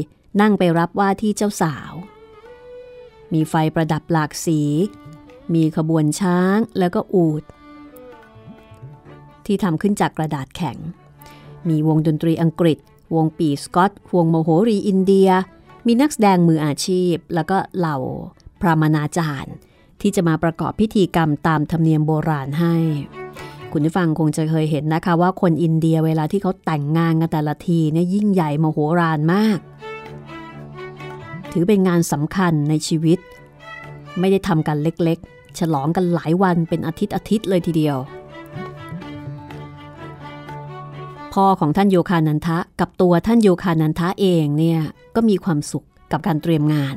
นั่งไปรับว่าที่เจ้าสาวมีไฟประดับหลากสีมีขบวนช้างแล้วก็อูฐที่ทำขึ้นจากกระดาษแข็งมีวงดนตรีอังกฤษวงปีสกอตวงโมโหรีอินเดีย มีนักแสดงมืออาชีพแล้วก็เหล่าพราหมณาจารย์ที่จะมาประกอบพิธีกรรมตามธรรมเนียมโบราณให้คุณผู้ฟังคงจะเคยเห็นนะคะว่าคนอินเดียเวลาที่เขาแต่งงานกันแต่ละทีเนี่ยยิ่งใหญ่มโหฬารมากถือเป็นงานสำคัญในชีวิตไม่ได้ทำกันเล็กๆฉลองกันหลายวันเป็นอาทิตย์อาทิตย์เลยทีเดียวพ่อของท่านโยคานันทะกับตัวท่านโยคานันทะเองเนี่ยก็มีความสุขกับการเตรียมงาน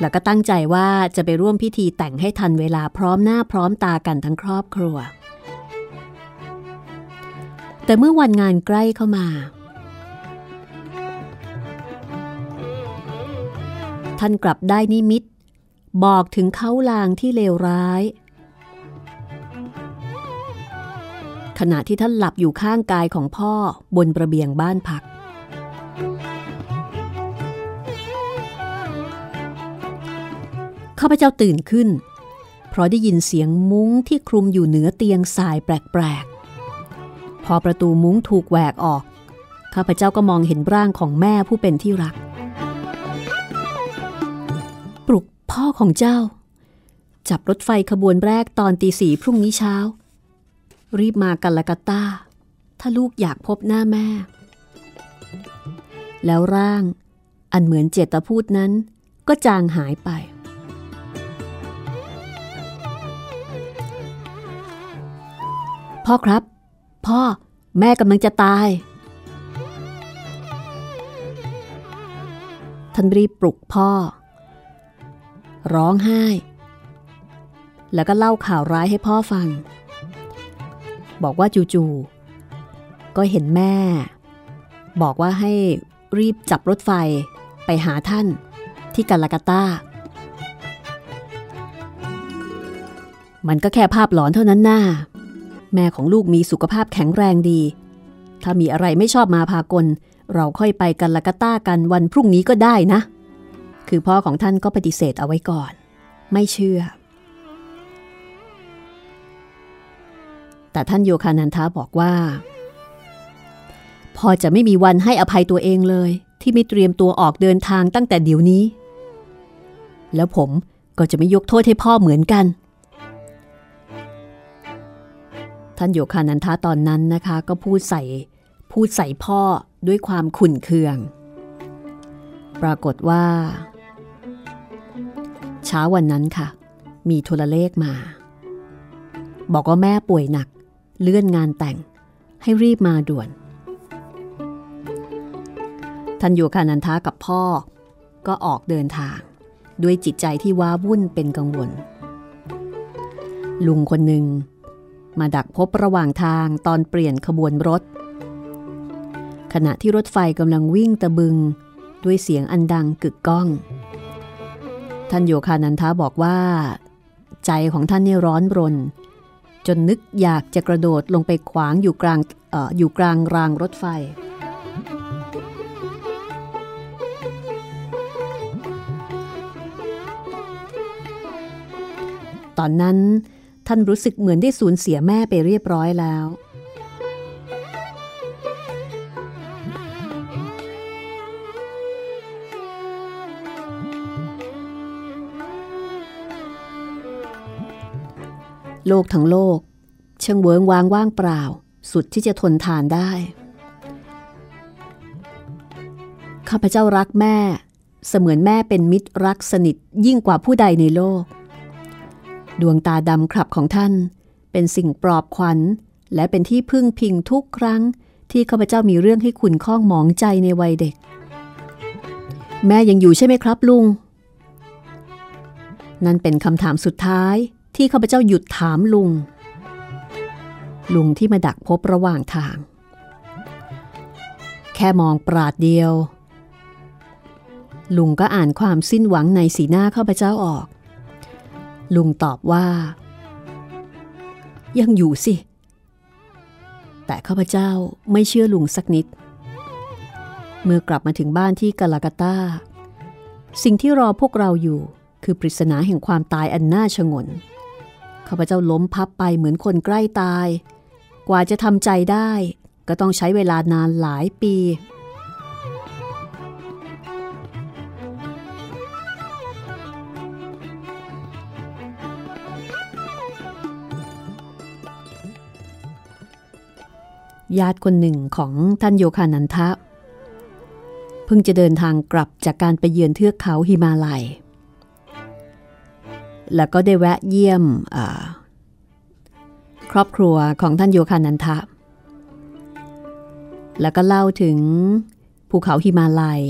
แล้วก็ตั้งใจว่าจะไปร่วมพิธีแต่งให้ทันเวลาพร้อมหน้าพร้อมตากันทั้งครอบครัวแต่เมื่อวันงานใกล้เข้ามาท่านกลับได้นิมิตบอกถึงเขาลางที่เลวร้ายขณะที่ท่านหลับอยู่ข้างกายของพ่อบนระเบียงบ้านพักข้าพเจ้าตื่นขึ้นเพราะได้ยินเสียงมุ้งที่คลุมอยู่เหนือเตียงสายแปลกๆพอประตูมุ้งถูกแหวกออกข้าพเจ้าก็มองเห็นร่างของแม่ผู้เป็นที่รักปลุกพ่อของเจ้าจับรถไฟขบวนแรกตอนตีสี่พรุ่งนี้เช้ารีบมากันละกัตตาถ้าลูกอยากพบหน้าแม่แล้วร่างอันเหมือนเจตพูดนั้นก็จางหายไปพ่อครับพ่อแม่กำลังจะตายท่านรีบปลุกพ่อร้องไห้แล้วก็เล่าข่าวร้ายให้พ่อฟังบอกว่าจู่ๆก็เห็นแม่บอกว่าให้รีบจับรถไฟไปหาท่านที่กัลกัตตามันก็แค่ภาพหลอนเท่านั้นน่าแม่ของลูกมีสุขภาพแข็งแรงดีถ้ามีอะไรไม่ชอบมาพากลเราค่อยไปกัลกัตตากันวันพรุ่งนี้ก็ได้นะคือพ่อของท่านก็ปฏิเสธเอาไว้ก่อนไม่เชื่อแต่ท่านโยคานันทะบอกว่าพ่อจะไม่มีวันให้อภัยตัวเองเลยที่ไม่เตรียมตัวออกเดินทางตั้งแต่เดี๋ยวนี้แล้วผมก็จะไม่ยกโทษให้พ่อเหมือนกันท่านโยคานันทะตอนนั้นนะคะก็พูดใส่พูดใส่พ่อด้วยความขุ่นเคืองปรากฏว่าเช้าวันนั้นค่ะมีโทรเลขมาบอกว่าแม่ป่วยหนักเลื่อนงานแต่งให้รีบมาด่วนท่านโยคานันทะกับพ่อก็ออกเดินทางด้วยจิตใจที่ว้าวุ่นเป็นกังวลลุงคนหนึ่งมาดักพบระหว่างทางตอนเปลี่ยนขบวนรถขณะที่รถไฟกำลังวิ่งตะบึงด้วยเสียงอันดังกึกก้องท่านโยคานันทะบอกว่าใจของท่านเนี่ยร้อนรนจนนึกอยากจะกระโดดลงไปขวางอยู่กลาง เอ่อ อยู่กลางรางรถไฟตอนนั้นท่านรู้สึกเหมือนได้สูญเสียแม่ไปเรียบร้อยแล้วโลกทั้งโลกช่างเวิ้งว้างว่างเปล่าสุดที่จะทนทานได้ข้าพเจ้ารักแม่เสมือนแม่เป็นมิตรรักสนิทยิ่งกว่าผู้ใดในโลกดวงตาดำขลับของท่านเป็นสิ่งปลอบขวัญและเป็นที่พึ่งพิงทุกครั้งที่ข้าพเจ้ามีเรื่องให้ขุ่นข้องหมองใจในวัยเด็กแม่ยังอยู่ใช่ไหมครับลุงนั่นเป็นคำถามสุดท้ายที่ข้าพเจ้าหยุดถามลุงลุงที่มาดักพบระหว่างทางแค่มองปราดเดียวลุงก็อ่านความสิ้นหวังในสีหน้าข้าพเจ้าออกลุงตอบว่ายังอยู่สิแต่ข้าพเจ้าไม่เชื่อลุงสักนิดเมื่อกลับมาถึงบ้านที่กัลกัตตาสิ่งที่รอพวกเราอยู่คือปริศนาแห่งความตายอันน่าชงนข้าพเจ้าล้มพับไปเหมือนคนใกล้ตายกว่าจะทำใจได้ก็ต้องใช้เวลานานหลายปี ญาติคนหนึ่งของท่านโยคานันทะเพิ่งจะเดินทางกลับจากการไปเยือนเทือกเขาหิมาลัยแล้วก็ได้แวะเยี่ยมครอบครัวของท่านโยคานันทะแล้วก็เล่าถึงภูเขาหิมาลัย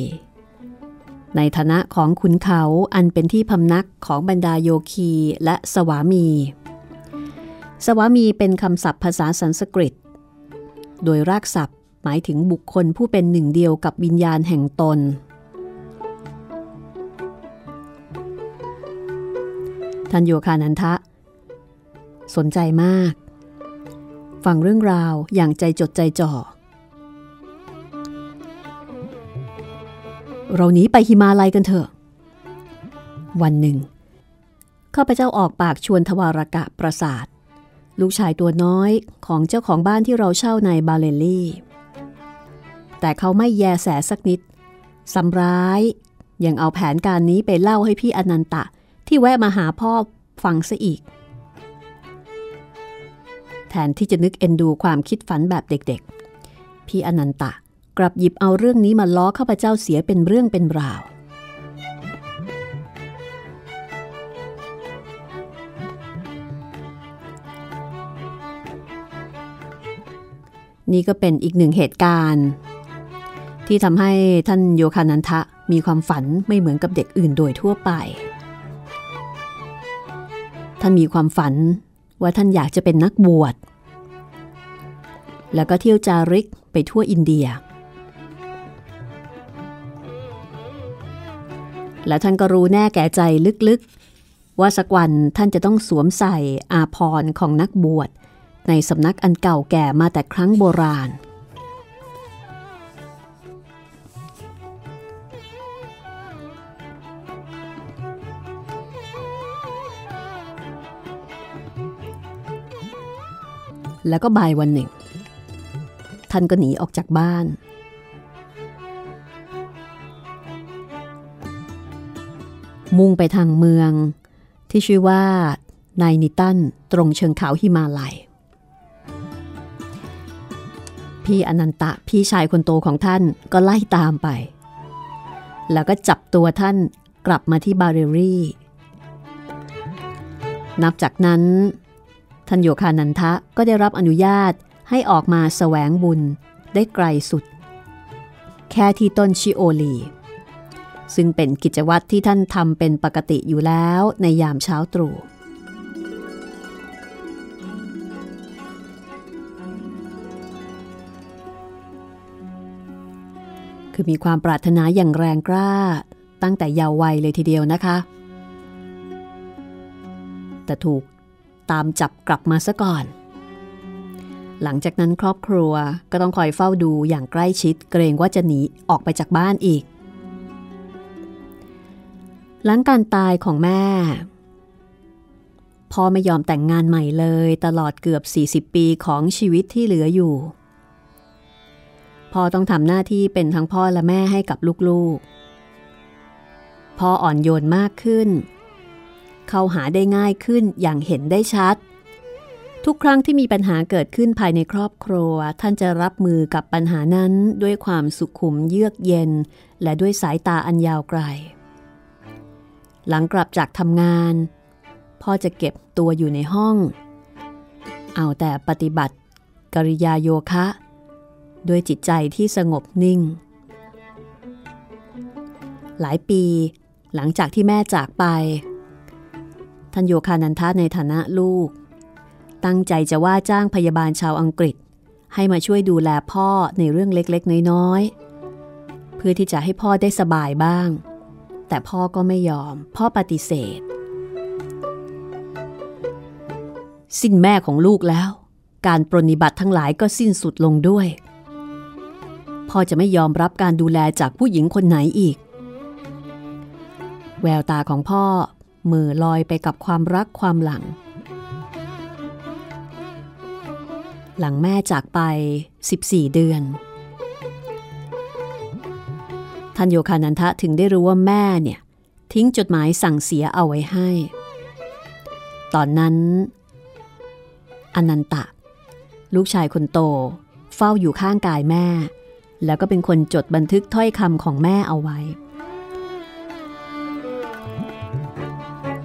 ในฐานะของขุนเขาอันเป็นที่พำนักของบรรดาโยคีและสวามีสวามีเป็นคำศัพท์ภาษาสันสกฤตโดยรากศัพท์หมายถึงบุคคลผู้เป็นหนึ่งเดียวกับวิญญาณแห่งตนท่านโยคานันทะสนใจมากฟังเรื่องราวอย่างใจจดใจจ่อเราหนีไปหิมาลัยกันเถอะวันหนึ่งข้าพเจ้าออกปากชวนทวารกะประสาทลูกชายตัวน้อยของเจ้าของบ้านที่เราเช่าในบาเลลี่แต่เขาไม่แยแสสักนิดซ้ำร้ายยังเอาแผนการนี้ไปเล่าให้พี่อนันตะที่แวะมาหาพ่อฟังซะอีกแทนที่จะนึกเอ็นดูความคิดฝันแบบเด็กๆพี่อนันตะกลับหยิบเอาเรื่องนี้มาล้อข้าพเจ้าเสียเป็นเรื่องเป็นราวนี่ก็เป็นอีกหนึ่งเหตุการณ์ที่ทำให้ท่านโยคานันทะมีความฝันไม่เหมือนกับเด็กอื่นโดยทั่วไปท่านมีความฝันว่าท่านอยากจะเป็นนักบวชแล้วก็เที่ยวจาริกไปทั่วอินเดียและท่านก็รู้แน่แก่ใจลึกๆว่าสักวันท่านจะต้องสวมใส่อาภรณ์ของนักบวชในสำนักอันเก่าแก่มาแต่ครั้งโบราณแล้วก็บ่ายวันหนึ่งท่านก็หนีออกจากบ้านมุ่งไปทางเมืองที่ชื่อว่านายนิตันตรงเชิงเขาหิมาลัยพี่อนันตะพี่ชายคนโตของท่านก็ไล่ตามไปแล้วก็จับตัวท่านกลับมาที่บาเรรี่นับจากนั้นท่านโยคานันทะก็ได้รับอนุญาตให้ออกมาแสวงบุญได้ไกลสุดแค่ที่ต้นชิโอลีซึ่งเป็นกิจวัตรที่ท่านทำเป็นปกติอยู่แล้วในยามเช้าตรู่คือมีความปรารถนาอย่างแรงกล้าตั้งแต่เยาว์วัยเลยทีเดียวนะคะแต่ถูกตามจับกลับมาซะก่อนหลังจากนั้นครอบครัวก็ต้องคอยเฝ้าดูอย่างใกล้ชิดเกรงว่าจะหนีออกไปจากบ้านอีกหลังการตายของแม่พ่อไม่ยอมแต่งงานใหม่เลยตลอดเกือบสี่สิบปีของชีวิตที่เหลืออยู่พ่อต้องทำหน้าที่เป็นทั้งพ่อและแม่ให้กับลูกๆพ่ออ่อนโยนมากขึ้นเข้าหาได้ง่ายขึ้นอย่างเห็นได้ชัดทุกครั้งที่มีปัญหาเกิดขึ้นภายในครอบครัวท่านจะรับมือกับปัญหานั้นด้วยความสุขุมเยือกเย็นและด้วยสายตาอันยาวไกลหลังกลับจากทำงานพ่อจะเก็บตัวอยู่ในห้องเอาแต่ปฏิบัติกริยาโยคะด้วยจิตใจที่สงบนิ่งหลายปีหลังจากที่แม่จากไปท่านโยคานันทะในฐานะลูกตั้งใจจะว่าจ้างพยาบาลชาวอังกฤษให้มาช่วยดูแลพ่อในเรื่องเล็กๆน้อยๆเพื่อที่จะให้พ่อได้สบายบ้างแต่พ่อก็ไม่ยอมพ่อปฏิเสธสิ้นแม่ของลูกแล้วการปรนนิบัติทั้งหลายก็สิ้นสุดลงด้วยพ่อจะไม่ยอมรับการดูแลจากผู้หญิงคนไหนอีกแววตาของพ่อเหม่อลอยไปกับความรักความหลังหลังแม่จากไปสิบสี่เดือนท่านโยคานันทะถึงได้รู้ว่าแม่เนี่ยทิ้งจดหมายสั่งเสียเอาไว้ให้ตอนนั้นอนันตะลูกชายคนโต เฝ้าอยู่ข้างกายแม่แล้วก็เป็นคนจดบันทึกถ้อยคำของแม่เอาไว้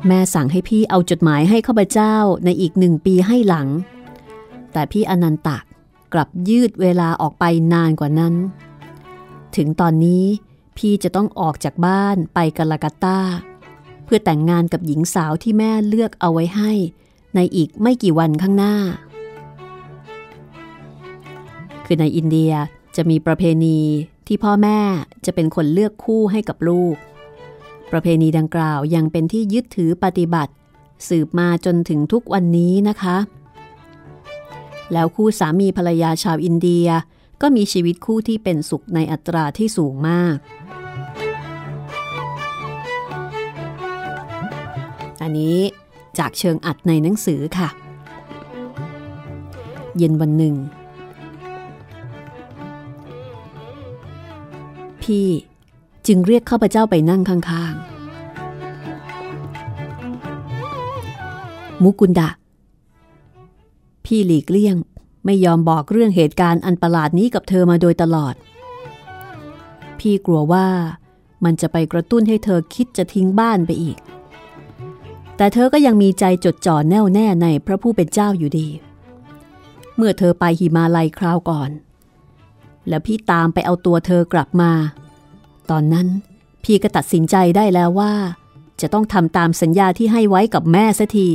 แม่สั่งให้พี่เอาจดหมายให้ข้าพเจ้าในอีกหนึ่งปีให้หลังแต่พี่อนันตะกลับยืดเวลาออกไปนานกว่านั้นถึงตอนนี้พี่จะต้องออกจากบ้านไปกาลากัตตาเพื่อแต่งงานกับหญิงสาวที่แม่เลือกเอาไว้ให้ในอีกไม่กี่วันข้างหน้าคือในอินเดียจะมีประเพณีที่พ่อแม่จะเป็นคนเลือกคู่ให้กับลูกประเพณีดังกล่าวยังเป็นที่ยึดถือปฏิบัติสืบมาจนถึงทุกวันนี้นะคะแล้วคู่สามีภรรยาชาวอินเดียก็มีชีวิตคู่ที่เป็นสุขในอัตราที่สูงมากอันนี้จากเชิงอัดในหนังสือค่ะเย็นวันหนึ่งพี่จึงเรียกข้าพเจ้าไปนั่งข้างๆมุกุนดะพี่หลีกเลี่ยงไม่ยอมบอกเรื่องเหตุการณ์อันประหลาดนี้กับเธอมาโดยตลอดพี่กลัวว่ามันจะไปกระตุ้นให้เธอคิดจะทิ้งบ้านไปอีกแต่เธอก็ยังมีใจจดจ่อแน่วแน่ในพระผู้เป็นเจ้าอยู่ดีเมื่อเธอไปหิมาลัยคราวก่อนแล้วพี่ตามไปเอาตัวเธอกลับมาตอนนั้นพี่ก็ตัดสินใจได้แล้วว่าจะต้องทำตามสัญญาที่ให้ไว้กับแม่เสียที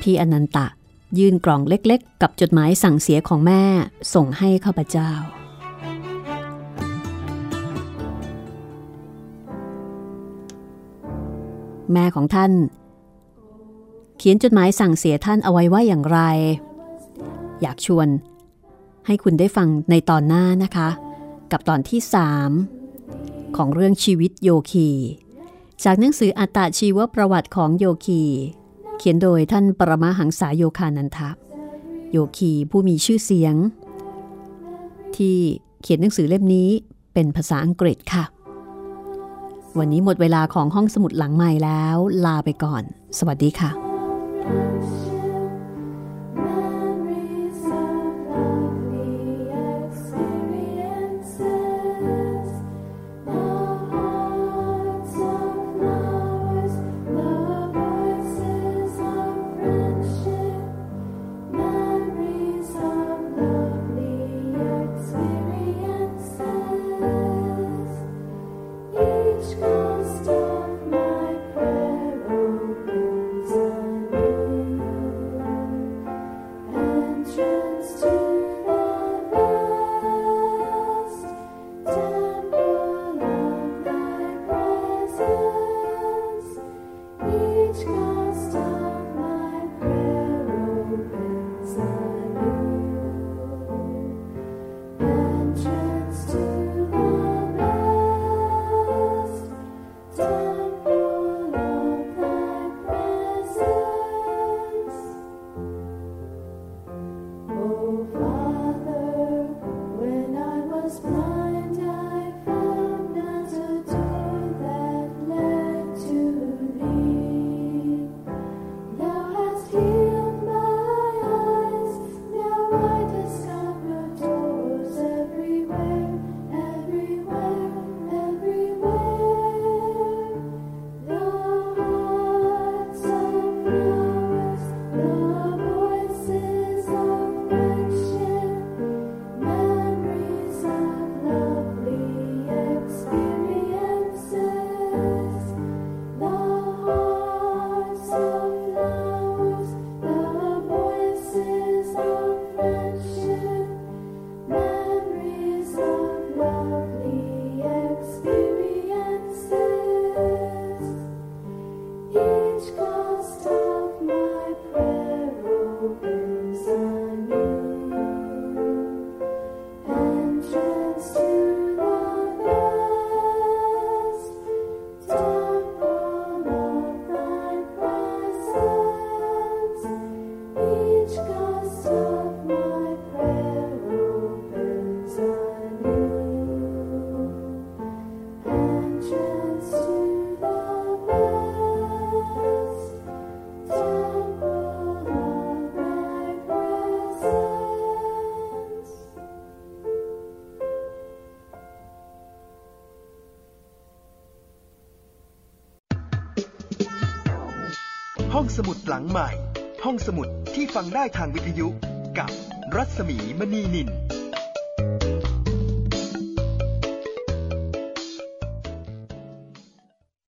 พี่อนันตะยื่นกล่องเล็กๆกับจดหมายสั่งเสียของแม่ส่งให้ข้าพเจ้าแม่ของท่านเขียนจดหมายสั่งเสียท่านเอาไว้ว่าอย่างไรอยากชวนให้คุณได้ฟังในตอนหน้านะคะกับตอนที่สามของเรื่องชีวิตโยคีจากหนังสืออัตตชีวประวัติของโยคีเขียนโดยท่านปรมาหังสาโยคานันทะโยคีผู้มีชื่อเสียงที่เขียนหนังสือเล่มนี้เป็นภาษาอังกฤษค่ะวันนี้หมดเวลาของห้องสมุดหลังใหม่แล้วลาไปก่อนสวัสดีค่ะblind I found not a door that led ห้องสมุดหลังใหม่ห้องสมุดที่ฟังได้ทางวิทยุกับรัศมีมณีนิน